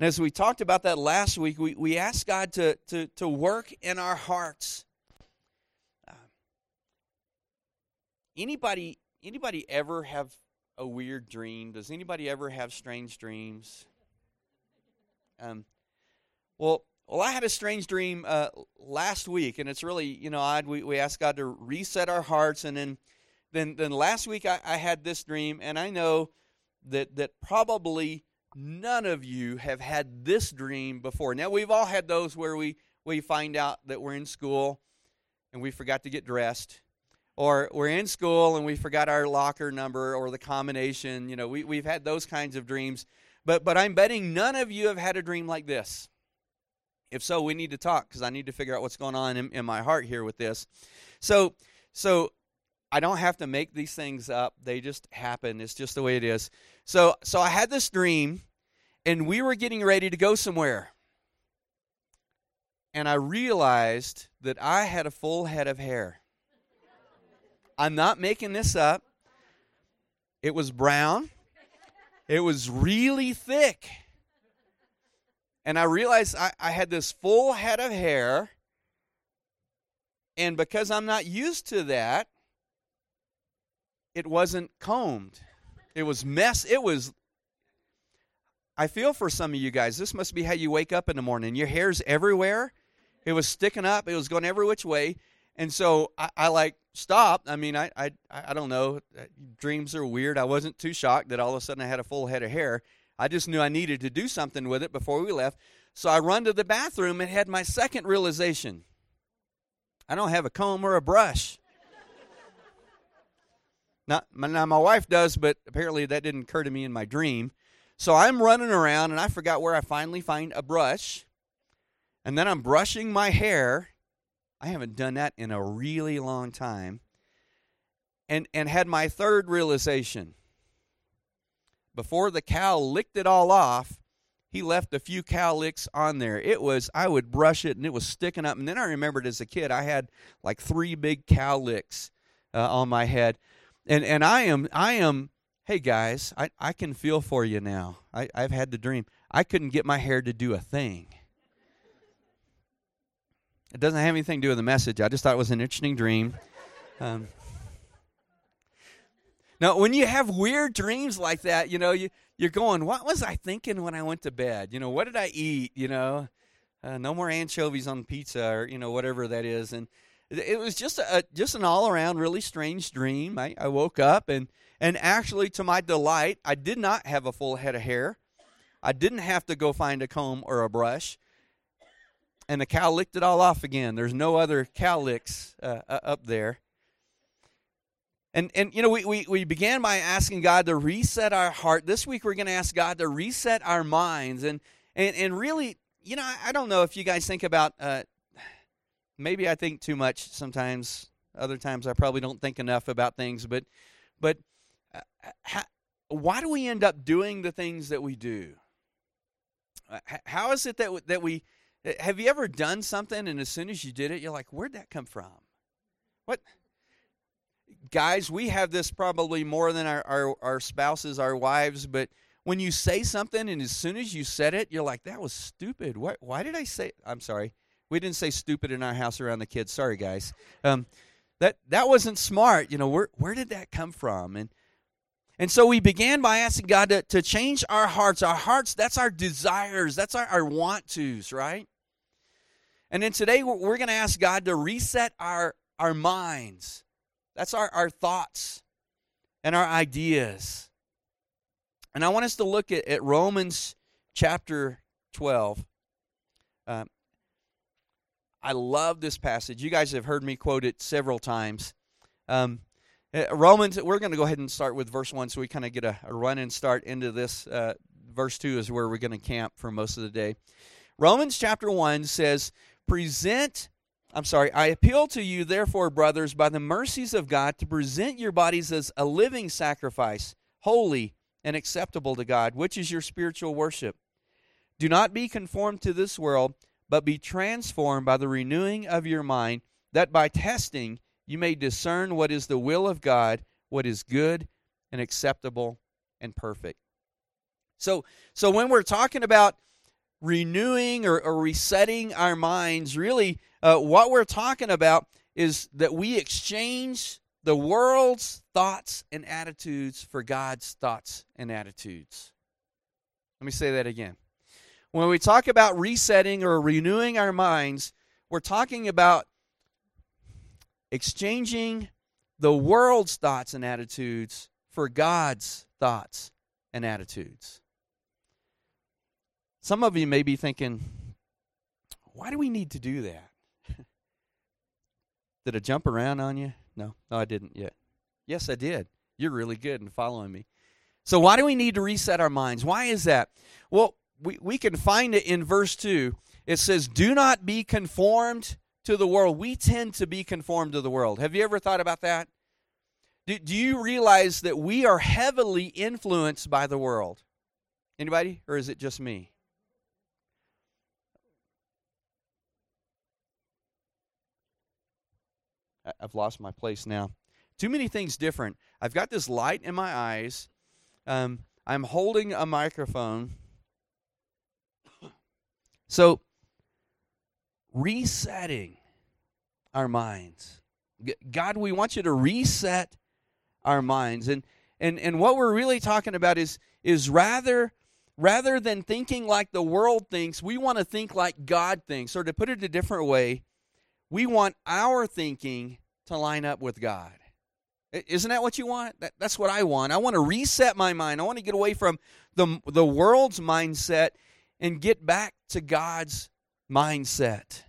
And as we talked about that last week, we asked God to work in our hearts. Anybody ever have a weird dream? Does anybody ever have strange dreams? Well, I had a strange dream last week, and it's really, odd. We asked God to reset our hearts, and then last week I had this dream, and I know that probably none of you have had this dream before. Now, we've all had those where we find out that we're in school and we forgot to get dressed, or we're in school and we forgot our locker number or the combination. We've had those kinds of dreams, but I'm betting none of you have had a dream like this. If so, we need to talk, because I need to figure out what's going on in my heart here with this. So I don't have to make these things up. They just happen. It's just the way it is. So I had this dream, and we were getting ready to go somewhere. And I realized that I had a full head of hair. I'm not making this up. It was brown. It was really thick. And I realized I had this full head of hair, and because I'm not used to that, it wasn't combed. It was mess. I feel for some of you guys. This must be how you wake up in the morning. Your hair's everywhere. It was sticking up. It was going every which way. And so I stopped. I mean, I don't know. Dreams are weird. I wasn't too shocked that all of a sudden I had a full head of hair. I just knew I needed to do something with it before we left. So I run to the bathroom and had my second realization. I don't have a comb or a brush. Now my wife does, but apparently that didn't occur to me in my dream. So I'm running around, and I forgot where I finally find a brush. And then I'm brushing my hair. I haven't done that in a really long time. And had my third realization. Before the cow licked it all off, he left a few cow licks on there. I would brush it, and it was sticking up. And then I remembered as a kid, I had like 3 big cow licks on my head. And I am. Hey guys, I can feel for you now. I've had the dream. I couldn't get my hair to do a thing. It doesn't have anything to do with the message. I just thought it was an interesting dream. Now, when you have weird dreams like that, you're going, what was I thinking when I went to bed? What did I eat? No more anchovies on pizza, or whatever that is. And it was just an all-around really strange dream. I woke up, and actually, to my delight, I did not have a full head of hair. I didn't have to go find a comb or a brush. And the cow licked it all off again. There's no other cow licks up there. And we began by asking God to reset our heart. This week we're going to ask God to reset our minds. And really, I don't know if you guys think about, maybe I think too much sometimes. Other times I probably don't think enough about things. But why do we end up doing the things that we do? How is it that we, have you ever done something and as soon as you did it, you're like, where'd that come from? What? Guys, we have this probably more than our spouses, our wives, but when you say something and as soon as you said it, you're like, that was stupid. Why did I say it? I'm sorry. We didn't say stupid in our house around the kids. Sorry, guys. That wasn't smart. Where did that come from? And so we began by asking God to change our hearts. Our hearts, that's our desires. That's our want-tos, right? And then today we're going to ask God to reset our minds. That's our thoughts and our ideas. And I want us to look at Romans chapter 12. I love this passage. You guys have heard me quote it several times. Romans, we're going to go ahead and start with verse 1, so we kind of get a run and start into this. Verse 2 is where we're going to camp for most of the day. Romans chapter 1 says, I appeal to you, therefore, brothers, by the mercies of God, to present your bodies as a living sacrifice, holy and acceptable to God, which is your spiritual worship. Do not be conformed to this world, but be transformed by the renewing of your mind, that by testing you may discern what is the will of God, what is good and acceptable and perfect. So when we're talking about renewing or resetting our minds, really what we're talking about is that we exchange the world's thoughts and attitudes for God's thoughts and attitudes. Let me say that again. When we talk about resetting or renewing our minds, we're talking about exchanging the world's thoughts and attitudes for God's thoughts and attitudes. Some of you may be thinking, why do we need to do that? Did I jump around on you? No, I didn't yet. Yes, I did. You're really good in following me. So why do we need to reset our minds? Why is that? Well, we can find it in verse 2. It says, do not be conformed to the world. We tend to be conformed to the world. Have you ever thought about that? Do you realize that we are heavily influenced by the world? Anybody? Or is it just me? I've lost my place now. Too many things different. I've got this light in my eyes. I'm holding a microphone. So, resetting our minds. God, we want you to reset our minds. And what we're really talking about is rather than thinking like the world thinks, we want to think like God thinks. Or to put it a different way, we want our thinking to line up with God. Isn't that what you want? That's what I want. I want to reset my mind. I want to get away from the world's mindset and get back to God's mindset.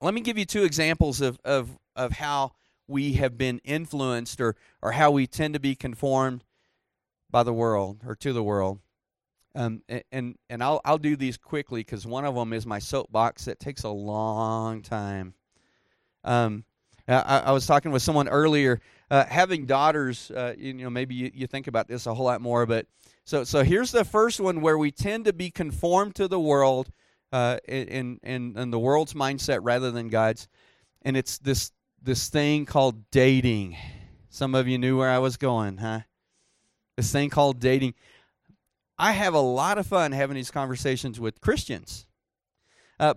Let me give you two examples of how we have been influenced or how we tend to be conformed by the world or to the world. And I'll do these quickly because one of them is my soapbox that takes a long time. I was talking with someone earlier, having daughters, maybe you think about this a whole lot more, but so here's the first one where we tend to be conformed to the world in the world's mindset rather than God's, and it's this thing called dating. Some of you knew where I was going, huh? This thing called dating. I have a lot of fun having these conversations with Christians.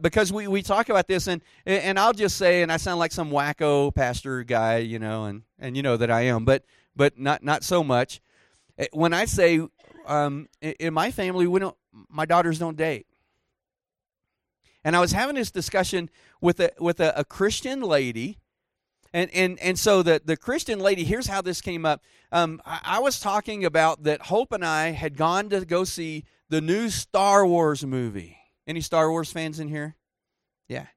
Because we talk about this, and I'll just say, and I sound like some wacko pastor guy, and you know that I am, but not so much. When I say, in my family, my daughters don't date. And I was having this discussion with a Christian lady, and so the Christian lady, here's how this came up. I was talking about that Hope and I had gone to go see the new Star Wars movie. Any Star Wars fans in here? Yeah.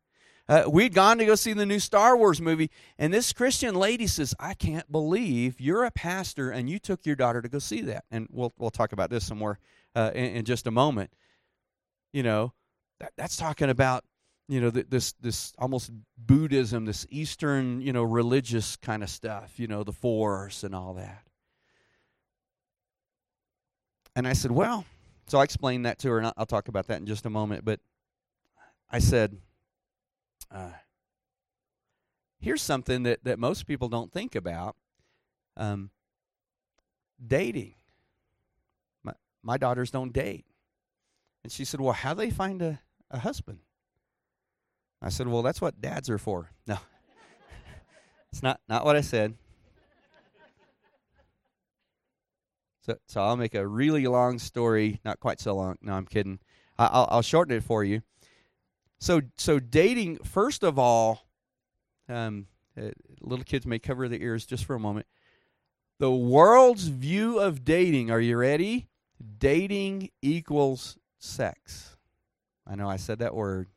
We'd gone to go see the new Star Wars movie, and this Christian lady says, I can't believe you're a pastor and you took your daughter to go see that. And we'll talk about this some more in just a moment. That's talking about, this almost Buddhism, this Eastern, religious kind of stuff, the Force and all that. And I said, well... So I explained that to her, and I'll talk about that in just a moment. But I said, here's something that most people don't think about, dating. My daughters don't date. And she said, well, how do they find a husband? I said, well, that's what dads are for. No, it's not what I said. So I'll make a really long story, not quite so long. No, I'm kidding. I'll shorten it for you. So dating, first of all, little kids may cover their ears just for a moment. The world's view of dating, are you ready? Dating equals sex. I know I said that word.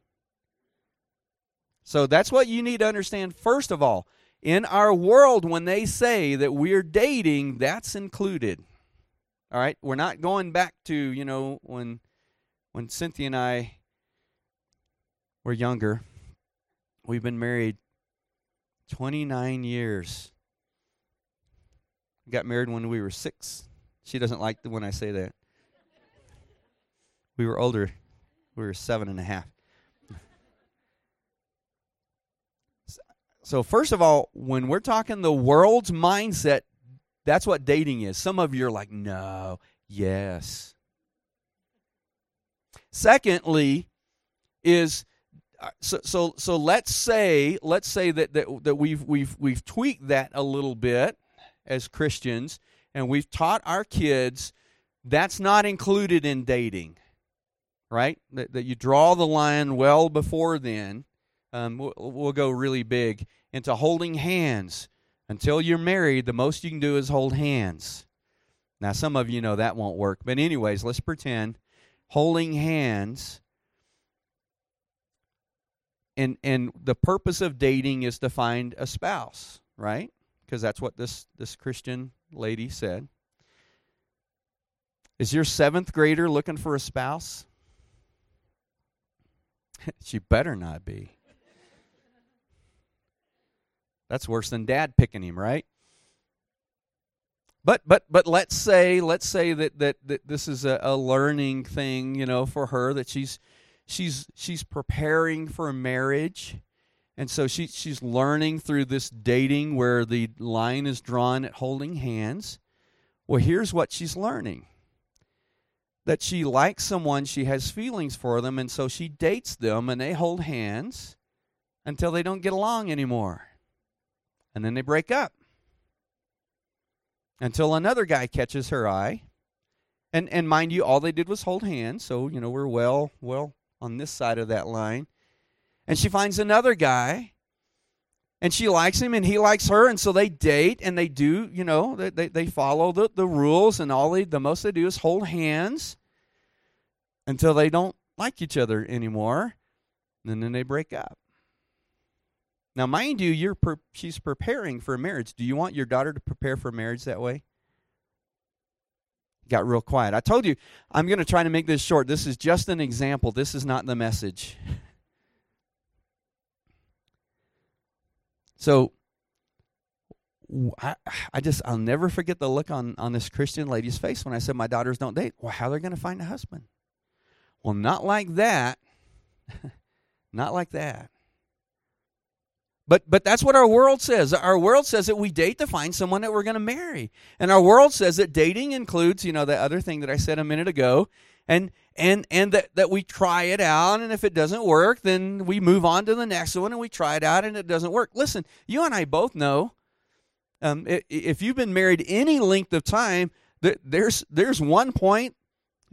So that's what you need to understand, first of all. In our world, when they say that we're dating, that's included. All right, we're not going back to, when Cynthia and I were younger. We've been married 29 years. We got married when we were 6. She doesn't like when I say that. We were older. We were 7.5. So first of all, when we're talking the world's mindset, that's what dating is. Some of you are like, no, yes. Secondly, is so let's say that we've tweaked that a little bit as Christians, and we've taught our kids that's not included in dating, right? That you draw the line well before then. We'll go really big into holding hands. Until you're married, the most you can do is hold hands. Now, some of you know that won't work. But anyways, let's pretend holding hands. And the purpose of dating is to find a spouse, right? Because that's what this Christian lady said. Is your seventh grader looking for a spouse? She better not be. That's worse than dad picking him, right? But let's say that this is a learning thing, you know, for her, that she's preparing for marriage, and so she's learning through this dating where the line is drawn at holding hands. Well, here's what she's learning: that she likes someone, she has feelings for them, and so she dates them, and they hold hands until they don't get along anymore, and then they break up. Until another guy catches her eye. And mind you, all they did was hold hands. So, you know, we're well on this side of that line. And she finds another guy. And she likes him and he likes her. And so they date and they do, you know, they follow the rules. And the most they do is hold hands until they don't like each other anymore. And then they break up. Now, mind you, she's preparing for marriage. Do you want your daughter to prepare for marriage that way? Got real quiet. I told you, I'm going to try to make this short. This is just an example. This is not the message. So, I'll never forget the look on this Christian lady's face when I said my daughters don't date. Well, how are they going to find a husband? Well, not like that. Not like that. But that's what our world says. Our world says that we date to find someone that we're going to marry. And our world says that dating includes, you know, the other thing that I said a minute ago, and that we try it out, and if it doesn't work, then we move on to the next one, and we try it out, and it doesn't work. Listen, you and I both know, if you've been married any length of time, there's one point,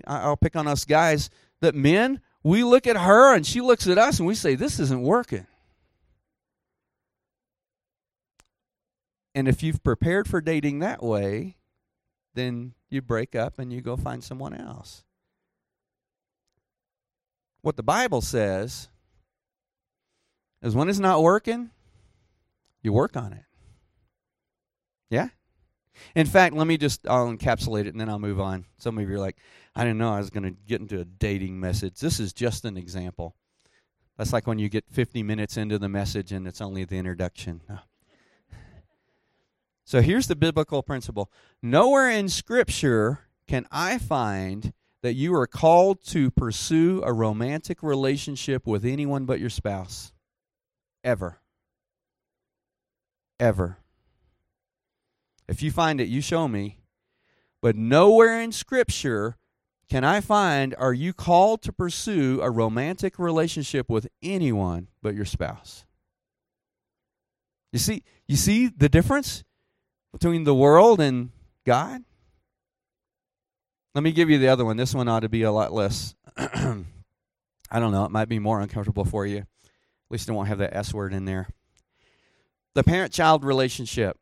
I'll pick on us guys, that men, we look at her, and she looks at us, and we say, this isn't working. And if you've prepared for dating that way, then you break up and you go find someone else. What the Bible says is when it's not working, you work on it. Yeah? In fact, I'll encapsulate it and then I'll move on. Some of you are like, I didn't know I was going to get into a dating message. This is just an example. That's like when you get 50 minutes into the message and it's only the introduction. Oh. So here's the biblical principle. Nowhere in Scripture can I find that you are called to pursue a romantic relationship with anyone but your spouse. Ever. Ever. If you find it, you show me. But nowhere in Scripture can I find, are you called to pursue a romantic relationship with anyone but your spouse? You see the difference between the world and God? Let me give you the other one. This one ought to be a lot less, I don't know, it might be more uncomfortable for you. At least it won't have that S word in there. The parent-child relationship.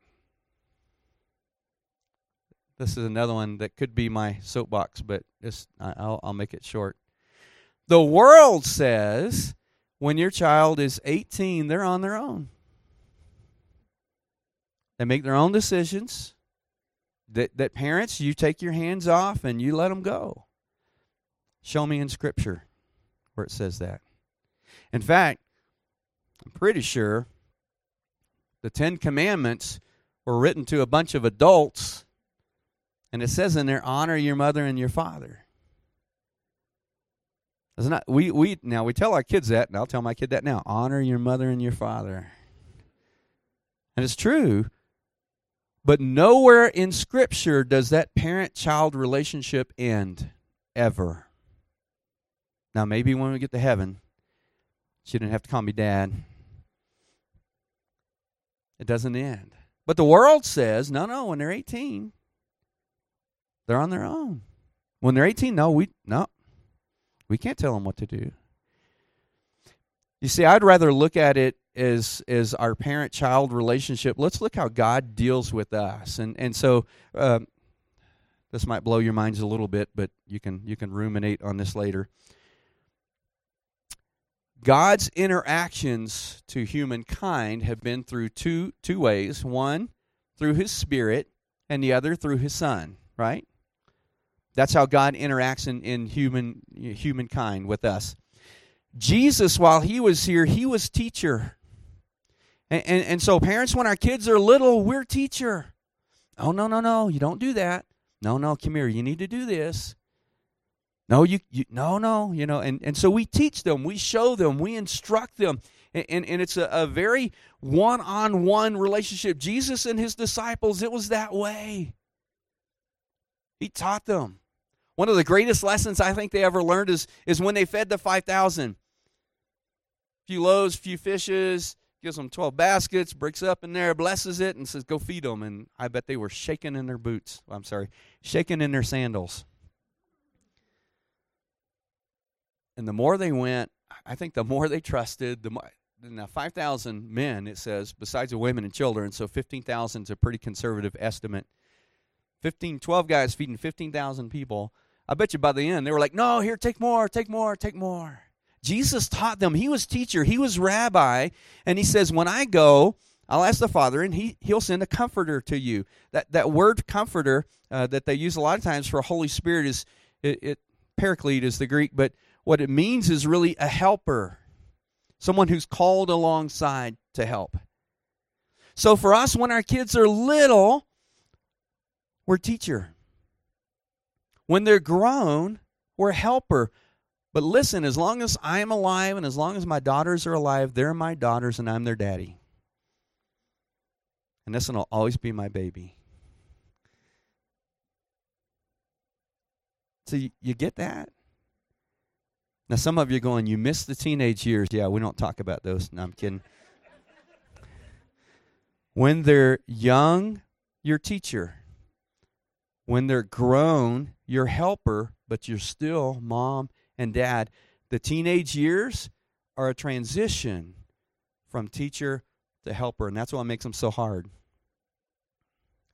This is another one that could be my soapbox, but I'll make it short. The world says when your child is 18, they're on their own. They make their own decisions. That parents, you take your hands off and you let them go. Show me in Scripture where it says that. In fact, I'm pretty sure the 10 Commandments were written to a bunch of adults, and it says in there, honor your mother and your father. It's not, we tell our kids that, and I'll tell my kid that now. Honor your mother and your father. And it's true. But nowhere in Scripture does that parent-child relationship end, ever. Now, maybe when we get to heaven, she didn't have to call me dad. It doesn't end. But the world says, no, when they're 18, they're on their own. When they're 18, we can't tell them what to do. You see, I'd rather look at it as our parent-child relationship. Let's look how God deals with us. And so this might blow your minds a little bit, but you can ruminate on this later. God's interactions to humankind have been through two ways. One, through His Spirit, and the other through His Son, right? That's how God interacts in humankind with us. Jesus, while He was here, He was teacher. And so parents, when our kids are little, we're teacher. Oh, no, you don't do that. No, come here, you need to do this. And so we teach them, we show them, we instruct them, and it's a very one-on-one relationship. Jesus and His disciples, it was that way. He taught them. One of the greatest lessons I think they ever learned is when they fed the 5,000. Few loaves, few fishes, gives them 12 baskets, breaks up in there, blesses it, and says, go feed them. And I bet they were shaking in their sandals. And the more they went, I think the more they trusted. Now, 5,000 men, it says, besides the women and children, so 15,000 is a pretty conservative estimate. 12 guys feeding 15,000 people. I bet you by the end, they were like, no, here, take more. Jesus taught them. He was teacher. He was rabbi. And He says, when I go, I'll ask the Father, and He'll send a comforter to you. That word comforter that they use a lot of times for Holy Spirit is, paraclete is the Greek, but what it means is really a helper, someone who's called alongside to help. So for us, when our kids are little, we're teacher. When they're grown, we're helper. But listen, as long as I'm alive and as long as my daughters are alive, they're my daughters and I'm their daddy. And this one will always be my baby. So you get that? Now some of you are going, you missed the teenage years. Yeah, we don't talk about those. No, I'm kidding. When they're young, you're teacher. When they're grown, you're helper, but you're still mom and dad. The teenage years are a transition from teacher to helper, and that's what makes them so hard. Does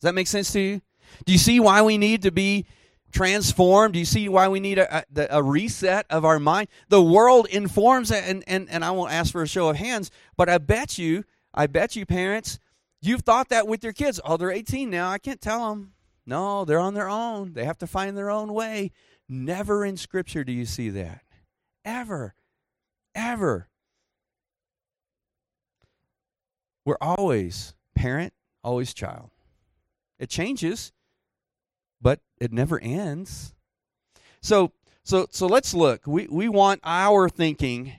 that make sense to you? Do you see why we need to be transformed? Do you see why we need a reset of our mind? The world informs, and I won't ask for a show of hands, but I bet you, parents, you've thought that with your kids. Oh, they're 18 now. I can't tell them. No, they're on their own. They have to find their own way. Never in Scripture do you see that. Ever. Ever. We're always parent, always child. It changes, but it never ends. So let's look. We want our thinking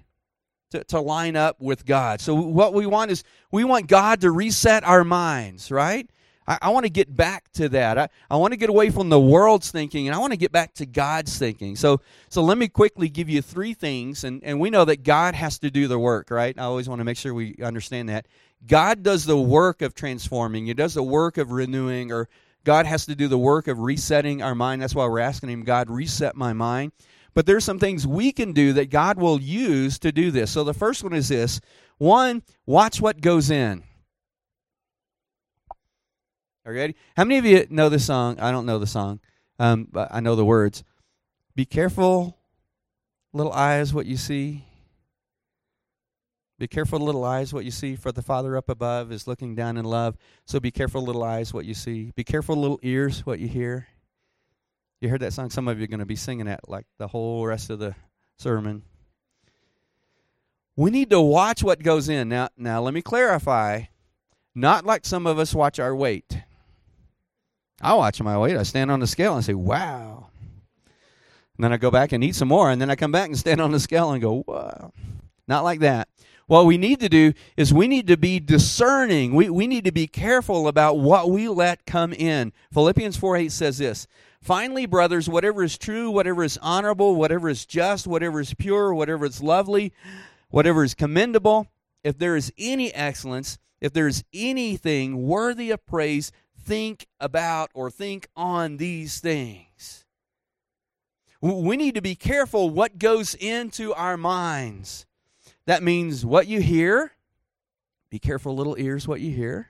to line up with God. So what we want is we want God to reset our minds, right? I want to get back to that. I want to get away from the world's thinking, and I want to get back to God's thinking. So let me quickly give you three things, and we know that God has to do the work, right? I always want to make sure we understand that. God does the work of transforming. He does the work of renewing, or God has to do the work of resetting our mind. That's why we're asking Him, God, reset my mind. But there's some things we can do that God will use to do this. So the first one is this. One, watch what goes in. Are you ready? How many of you know this song? I don't know the song, but I know the words. Be careful, little eyes, what you see. Be careful, little eyes, what you see, for the Father up above is looking down in love. So be careful, little eyes, what you see. Be careful, little ears, what you hear. You heard that song? Some of you are going to be singing that like the whole rest of the sermon. We need to watch what goes in. Now let me clarify. Not like some of us watch our weight. I watch my weight. I stand on the scale and say, wow. And then I go back and eat some more, and then I come back and stand on the scale and go, wow. Not like that. What we need to do is we need to be discerning. We need to be careful about what we let come in. Philippians 4:8 says this, Finally, brothers, whatever is true, whatever is honorable, whatever is just, whatever is pure, whatever is lovely, whatever is commendable, if there is any excellence, if there is anything worthy of praise, think about or think on these things. We need to be careful what goes into our minds. That means what you hear. Be careful, little ears, what you hear.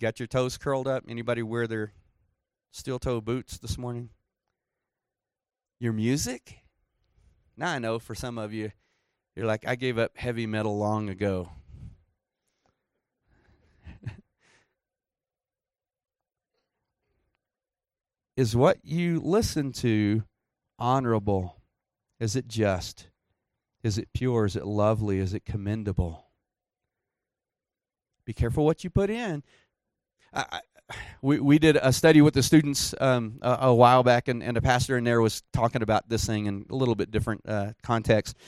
Got your toes curled up? Anybody wear their steel-toe boots this morning? Your music? Now I know for some of you, you're like, I gave up heavy metal long ago. Is what you listen to honorable? Is it just? Is it pure? Is it lovely? Is it commendable? Be careful what you put in. We did a study with the students a while back, and a pastor in there was talking about this thing in a little bit different context.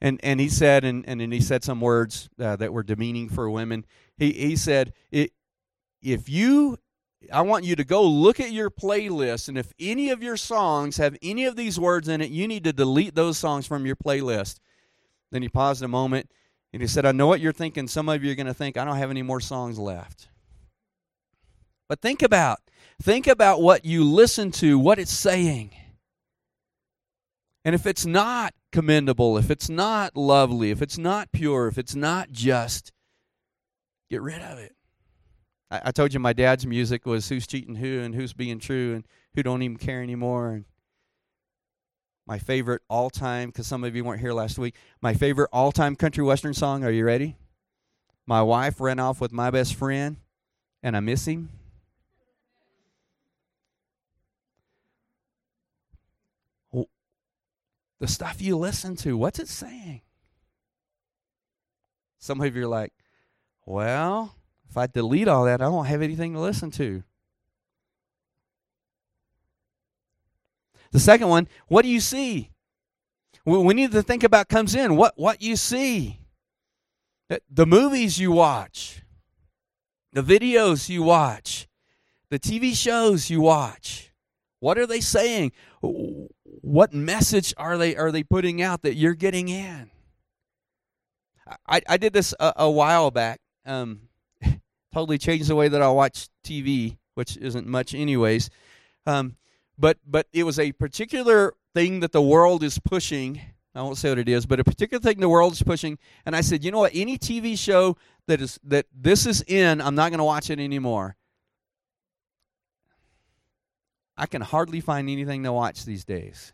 And he said, and then he said some words that were demeaning for women. He said, I want you to go look at your playlist, and if any of your songs have any of these words in it, you need to delete those songs from your playlist. Then he paused a moment, and he said, I know what you're thinking. Some of you are going to think, I don't have any more songs left. But think about what you listen to, what it's saying. And if it's not commendable, if it's not lovely, if it's not pure, if it's not just, get rid of it. I told you my dad's music was who's cheating who and who's being true and who don't even care anymore. And my favorite all-time, because some of you weren't here last week, my favorite all-time country western song, are you ready? My wife ran off with my best friend, and I miss him. The stuff you listen to, what's it saying? Some of you are like, well, if I delete all that, I don't have anything to listen to. The second one, what do you see? We need to think about comes in. What you see. The movies you watch. The videos you watch, the TV shows you watch, what are they saying? What message are they putting out that you're getting in? I did this a while back. Totally changed the way that I watch TV, which isn't much anyways. But it was a particular thing that the world is pushing. I won't say what it is, but a particular thing the world is pushing. And I said, you know what? Any TV show that this is in, I'm not going to watch it anymore. I can hardly find anything to watch these days.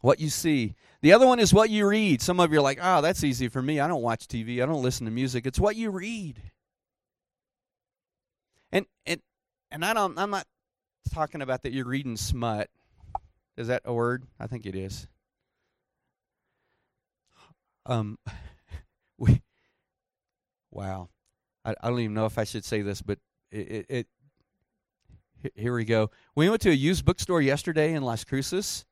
What you see. The other one is what you read. Some of you are like, oh, that's easy for me. I don't watch TV. I don't listen to music. It's what you read. And I'm not talking about that you're reading smut. Is that a word? I think it is. Wow. I don't even know if I should say this, but here we go. We went to a used bookstore yesterday in Las Cruces,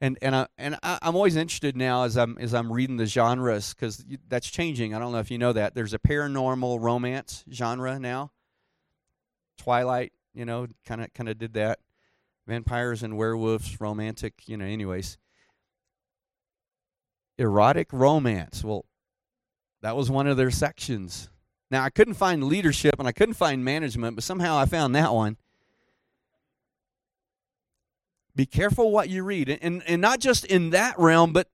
and I'm always interested now as I'm reading the genres, because that's changing. I don't know if you know that. There's a paranormal romance genre now. Twilight, you know, kind of did that. Vampires and werewolves, romantic, you know, anyways. Erotic romance. Well, that was one of their sections. Now, I couldn't find leadership and I couldn't find management, but somehow I found that one. Be careful what you read. And not just in that realm, but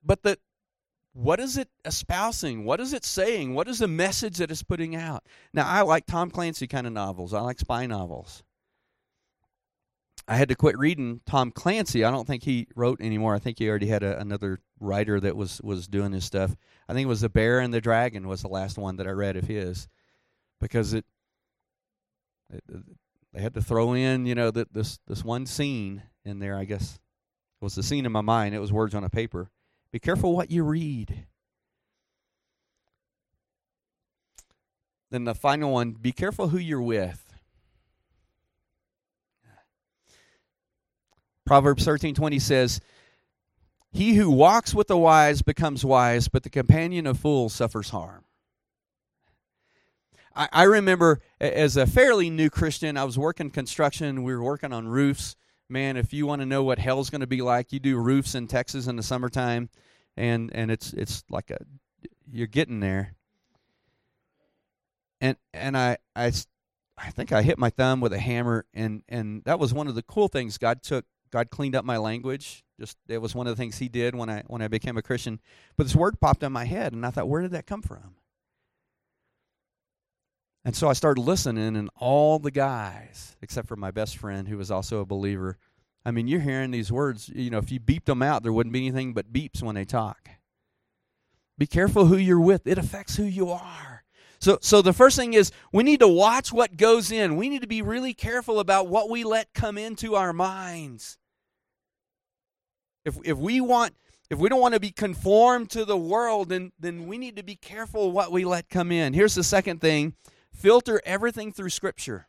what is it espousing? What is it saying? What is the message that it's putting out? Now, I like Tom Clancy kind of novels. I like spy novels. I had to quit reading Tom Clancy. I don't think he wrote anymore. I think he already had another writer that was doing his stuff. I think it was The Bear and the Dragon was the last one that I read of his, because it they had to throw in, you know, this one scene in there, I guess. It was the scene in my mind. It was words on a paper. Be careful what you read. Then the final one, be careful who you're with. Proverbs 13:20 says, he who walks with the wise becomes wise, but the companion of fools suffers harm. I remember as a fairly new Christian, I was working construction. We were working on roofs. Man, if you want to know what hell's going to be like, you do roofs in Texas in the summertime, and it's like a you're getting there. And I think I hit my thumb with a hammer, and that was one of the cool things. God cleaned up my language. Just it was one of the things He did when I became a Christian. But this word popped in my head, and I thought, where did that come from? And so I started listening, and all the guys, except for my best friend, who was also a believer, I mean, you're hearing these words. You know, if you beeped them out, there wouldn't be anything but beeps when they talk. Be careful who you're with. It affects who you are. So the first thing is we need to watch what goes in. We need to be really careful about what we let come into our minds. If we don't want to be conformed to the world, then we need to be careful what we let come in. Here's the second thing. Filter everything through Scripture.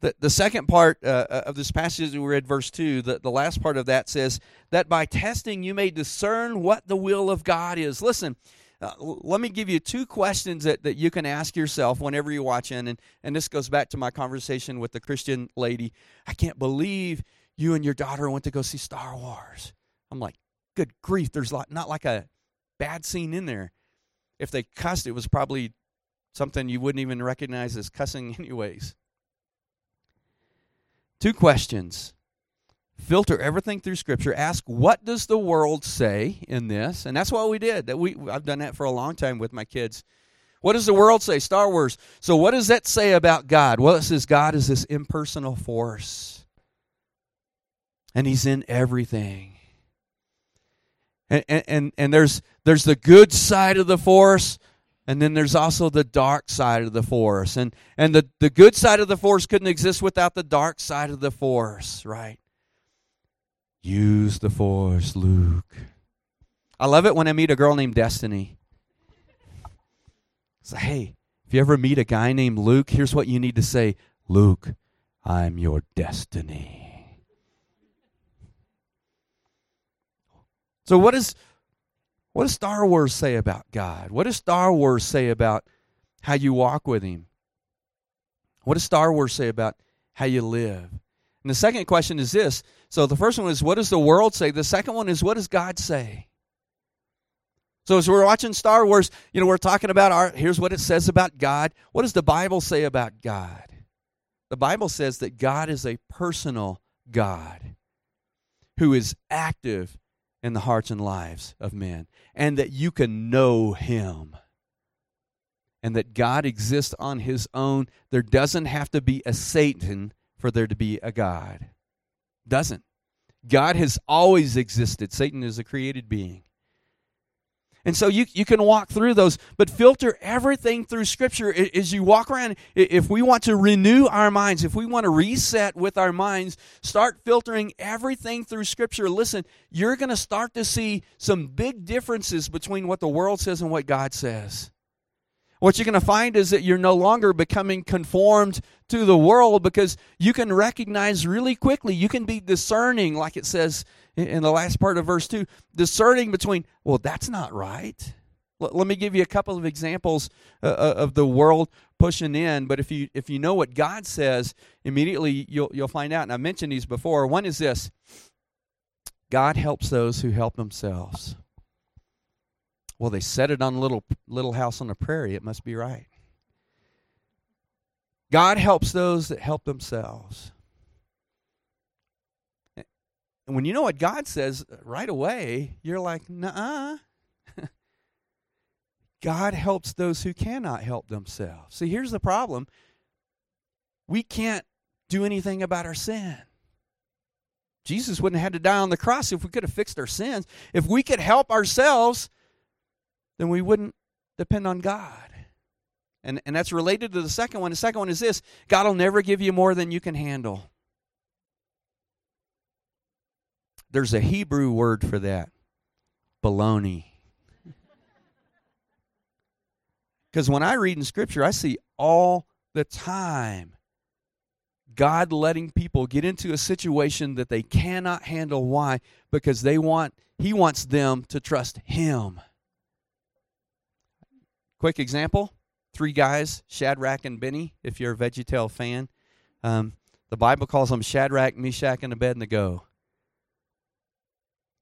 The second part of this passage we read, verse 2, the last part of that says, that by testing you may discern what the will of God is. Listen, let me give you two questions that you can ask yourself whenever you're watching. And this goes back to my conversation with the Christian lady. I can't believe you and your daughter went to go see Star Wars. I'm like, good grief, there's not like a bad scene in there. If they cussed, it was probably something you wouldn't even recognize as cussing anyways. Two questions. Filter everything through Scripture. Ask, what does the world say in this? And that's what we did. I've done that for a long time with my kids. What does the world say? Star Wars. So what does that say about God? Well, it says God is this impersonal force. And He's in everything. And there's the good side of the force. And then there's also the dark side of the force. And the good side of the force couldn't exist without the dark side of the force, right? Use the force, Luke. I love it when I meet a girl named Destiny. It's like, hey, if you ever meet a guy named Luke, here's what you need to say. Luke, I'm your destiny. So what does Star Wars say about God? What does Star Wars say about how you walk with Him? What does Star Wars say about how you live? And the second question is this. So the first one is, what does the world say? The second one is, what does God say? So as we're watching Star Wars, you know, we're talking about here's what it says about God. What does the Bible say about God? The Bible says that God is a personal God who is active in the hearts and lives of men, and that you can know Him, and that God exists on His own. There doesn't have to be a Satan for there to be a God. Doesn't. God has always existed. Satan is a created being. And so you can walk through those, but filter everything through Scripture as you walk around. If we want to renew our minds, if we want to reset with our minds, start filtering everything through Scripture. Listen, you're going to start to see some big differences between what the world says and what God says. What you're going to find is that you're no longer becoming conformed to the world because you can recognize really quickly. You can be discerning, like it says in the last part of verse 2, discerning between, well, that's not right. Let me give you a couple of examples of the world pushing in. But if you know what God says, immediately you'll find out. And I mentioned these before. One is this. God helps those who help themselves. Well, they set it on little house on the prairie. It must be right. God helps those that help themselves. And when you know what God says right away, you're like, nuh-uh. God helps those who cannot help themselves. See, here's the problem. We can't do anything about our sin. Jesus wouldn't have had to die on the cross if we could have fixed our sins. If we could help ourselves, then we wouldn't depend on God. And that's related to the second one. The second one is this. God will never give you more than you can handle. There's a Hebrew word for that. Baloney. Because when I read in Scripture, I see all the time God letting people get into a situation that they cannot handle. Why? Because He wants them to trust Him. Quick example, three guys, Shadrach and Benny, if you're a VeggieTale fan. The Bible calls them Shadrach, Meshach, and Abednego.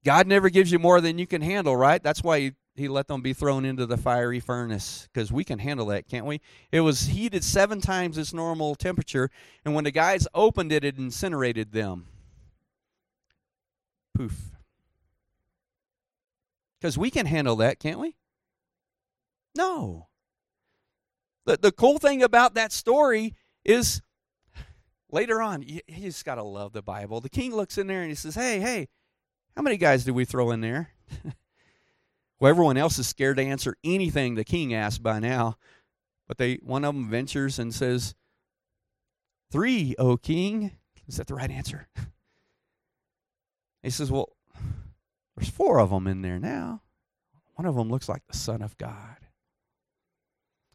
God never gives you more than you can handle, right? That's why he let them be thrown into the fiery furnace, because we can handle that, can't we? It was heated 7 times its normal temperature, and when the guys opened it, it incinerated them. Poof. Because we can handle that, can't we? No. The cool thing about that story is later on, you just got to love the Bible. The king looks in there and he says, hey, how many guys do we throw in there? Well, everyone else is scared to answer anything the king asks by now. But one of them ventures and says, 3, O king. Is that the right answer? He says, well, there's 4 of them in there now. One of them looks like the Son of God.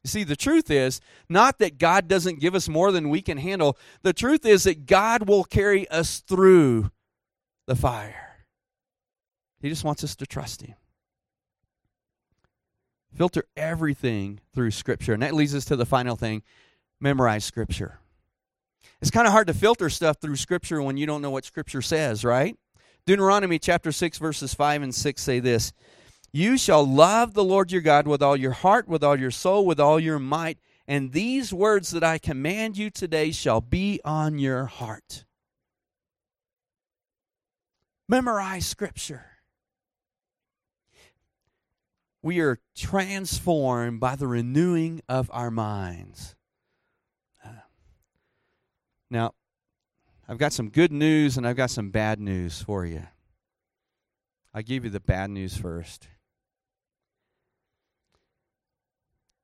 You see, the truth is not that God doesn't give us more than we can handle. The truth is that God will carry us through the fire. He just wants us to trust him. Filter everything through Scripture. And that leads us to the final thing, memorize Scripture. It's kind of hard to filter stuff through Scripture when you don't know what Scripture says, right? Deuteronomy chapter 6, verses 5 and 6 say this, "You shall love the Lord your God with all your heart, with all your soul, with all your might, and these words that I command you today shall be on your heart." Memorize Scripture. We are transformed by the renewing of our minds. Now, I've got some good news and I've got some bad news for you. I'll give you the bad news first.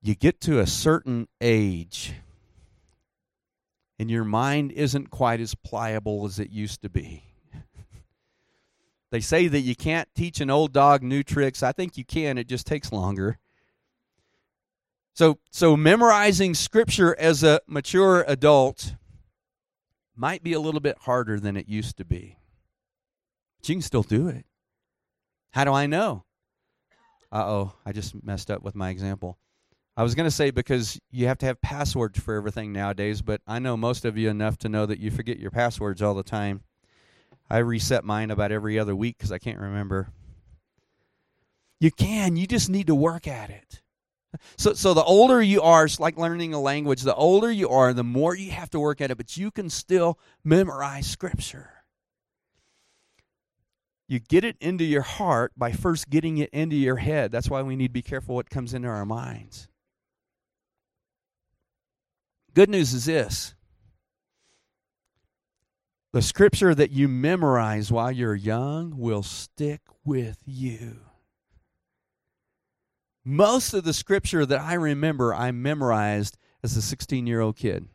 You get to a certain age and your mind isn't quite as pliable as it used to be. They say that you can't teach an old dog new tricks. I think you can. It just takes longer. So memorizing Scripture as a mature adult might be a little bit harder than it used to be. But you can still do it. How do I know? Uh-oh, I just messed up with my example. I was going to say because you have to have passwords for everything nowadays, but I know most of you enough to know that you forget your passwords all the time. I reset mine about every other week because I can't remember. You can. You just need to work at it. So the older you are, it's like learning a language. The older you are, the more you have to work at it, but you can still memorize Scripture. You get it into your heart by first getting it into your head. That's why we need to be careful what comes into our minds. Good news is this. The Scripture that you memorize while you're young will stick with you. Most of the Scripture that I remember, I memorized as a 16-year-old kid.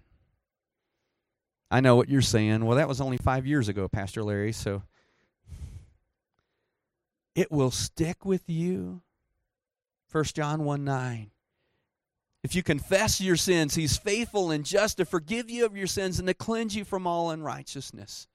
I know what you're saying. Well, that was only 5 years ago, Pastor Larry, so it will stick with you. 1 John 1:9. If you confess your sins, he's faithful and just to forgive you of your sins and to cleanse you from all unrighteousness.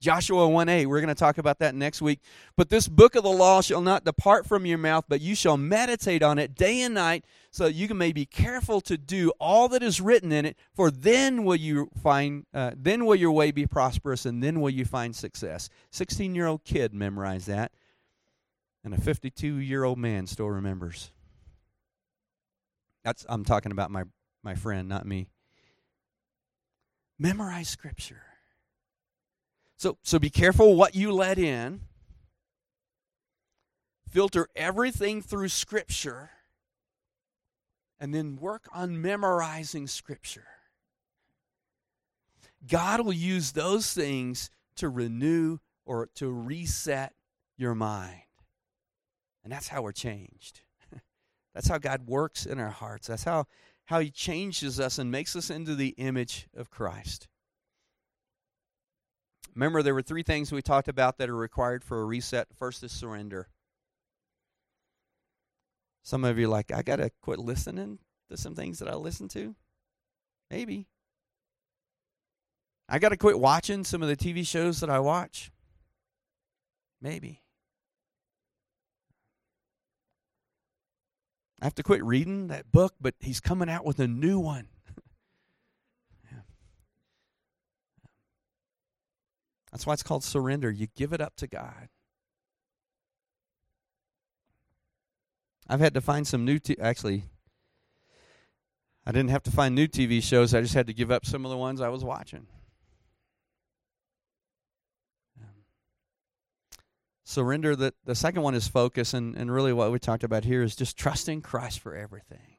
Joshua 1:8, we're going to talk about that next week. But this book of the law shall not depart from your mouth, but you shall meditate on it day and night, so that you may be careful to do all that is written in it. For then will you find, then will your way be prosperous, and then will you find success. 16-year-old kid memorized that, and a 52-year-old man still remembers. I'm talking about my friend, not me. Memorize Scripture. So be careful what you let in. Filter everything through Scripture. And then work on memorizing Scripture. God will use those things to renew or to reset your mind. And that's how we're changed. That's how God works in our hearts. That's how he changes us and makes us into the image of Christ. Remember, there were 3 things we talked about that are required for a reset. First is surrender. Some of you are like, I got to quit listening to some things that I listen to. Maybe. I got to quit watching some of the TV shows that I watch. Maybe. I have to quit reading that book, but he's coming out with a new one. Yeah. That's why it's called surrender. You give it up to God. I've had to find some new, actually, I didn't have to find new TV shows. I just had to give up some of the ones I was watching. Surrender, the second one is focus, and really what we talked about here is just trusting Christ for everything.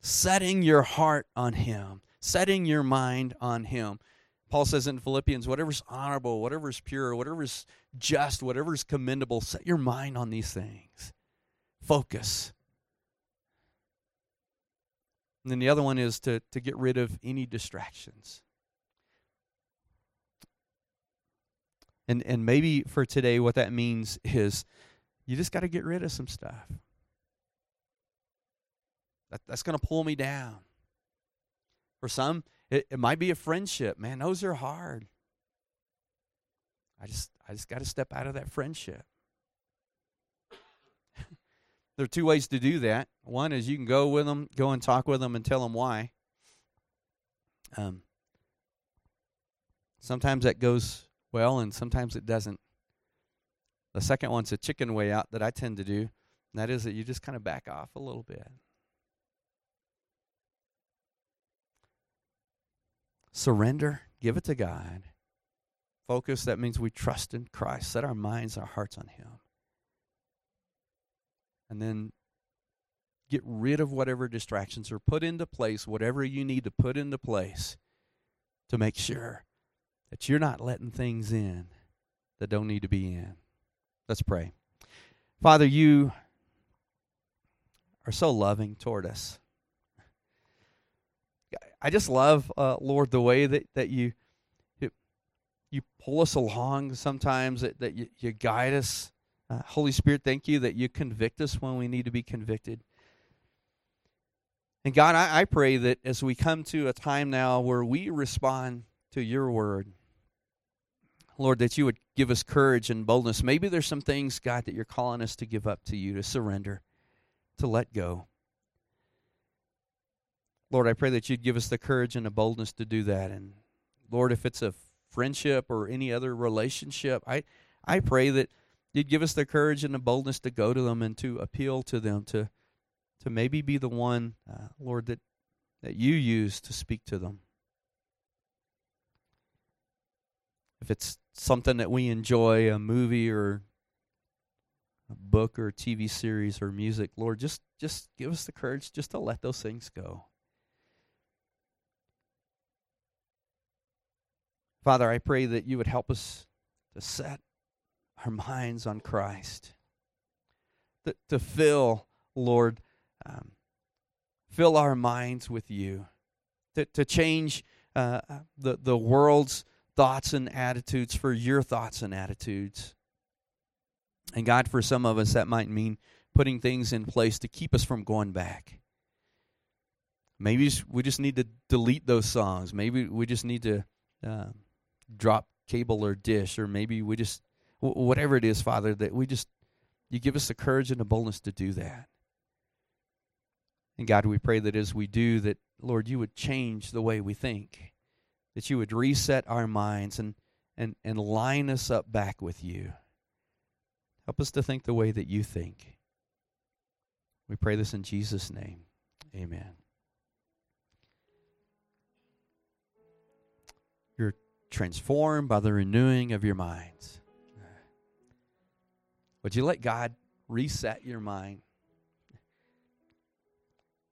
Setting your heart on Him. Setting your mind on Him. Paul says in Philippians, whatever's honorable, whatever's pure, whatever's just, whatever's commendable, set your mind on these things. Focus. And then the other one is to get rid of any distractions. And maybe for today what that means is you just got to get rid of some stuff. That's going to pull me down. For some, it might be a friendship. Man, those are hard. I just got to step out of that friendship. There are two ways to do that. One is you can go with them, go and talk with them and tell them why. Sometimes that goes well, and sometimes it doesn't. The second one's a chicken way out that I tend to do, and that is that you just kind of back off a little bit. Surrender, give it to God. Focus, that means we trust in Christ, set our minds, our hearts on Him. And then get rid of whatever distractions are put into place, whatever you need to put into place to make sure that you're not letting things in that don't need to be in. Let's pray. Father, you are so loving toward us. I just love, Lord, the way that you pull us along sometimes, that you guide us. Holy Spirit, thank you that you convict us when we need to be convicted. And God, I pray that as we come to a time now where we respond to your word, Lord, that you would give us courage and boldness. Maybe there's some things, God, that you're calling us to give up to you, to surrender, to let go. Lord, I pray that you'd give us the courage and the boldness to do that. And Lord, if it's a friendship or any other relationship, I pray that you'd give us the courage and the boldness to go to them and to appeal to them, to maybe be the one, Lord, that you use to speak to them. If it's something that we enjoy, a movie or a book or a TV series or music, Lord, just give us the courage just to let those things go. Father, I pray that you would help us to set our minds on Christ, to fill, Lord, fill our minds with you, to change the world's thoughts and attitudes for your thoughts and attitudes. And God, for some of us, that might mean putting things in place to keep us from going back. Maybe we just need to delete those songs. Maybe we just need to drop cable or dish, or maybe we just, whatever it is, Father, that we just, you give us the courage and the boldness to do that. And God, we pray that as we do that, Lord, you would change the way we think, that you would reset our minds and line us up back with you. Help us to think the way that you think. We pray this in Jesus' name. Amen. You're transformed by the renewing of your minds. Would you let God reset your mind?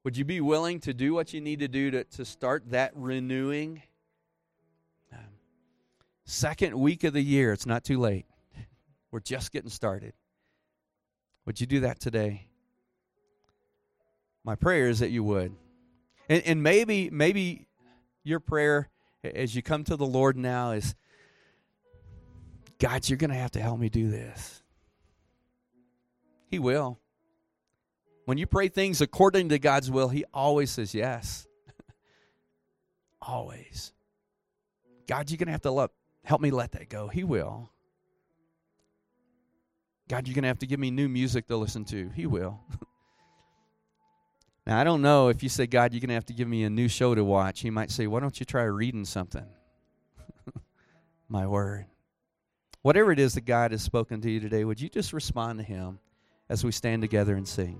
Would you be willing to do what you need to do to start that renewing? Second week of the year, it's not too late. We're just getting started. Would you do that today? My prayer is that you would. And maybe your prayer as you come to the Lord now is, God, you're going to help me do this. He will. When you pray things according to God's will, He always says yes. Always. God, you're going to have to help me let that go. He will. God, you're going to have to give me new music to listen to. He will. Now, I don't know if you say, God, you're going to have to give me a new show to watch. He might say, why don't you try reading something? My word. Whatever it is that God has spoken to you today, would you just respond to him as we stand together and sing?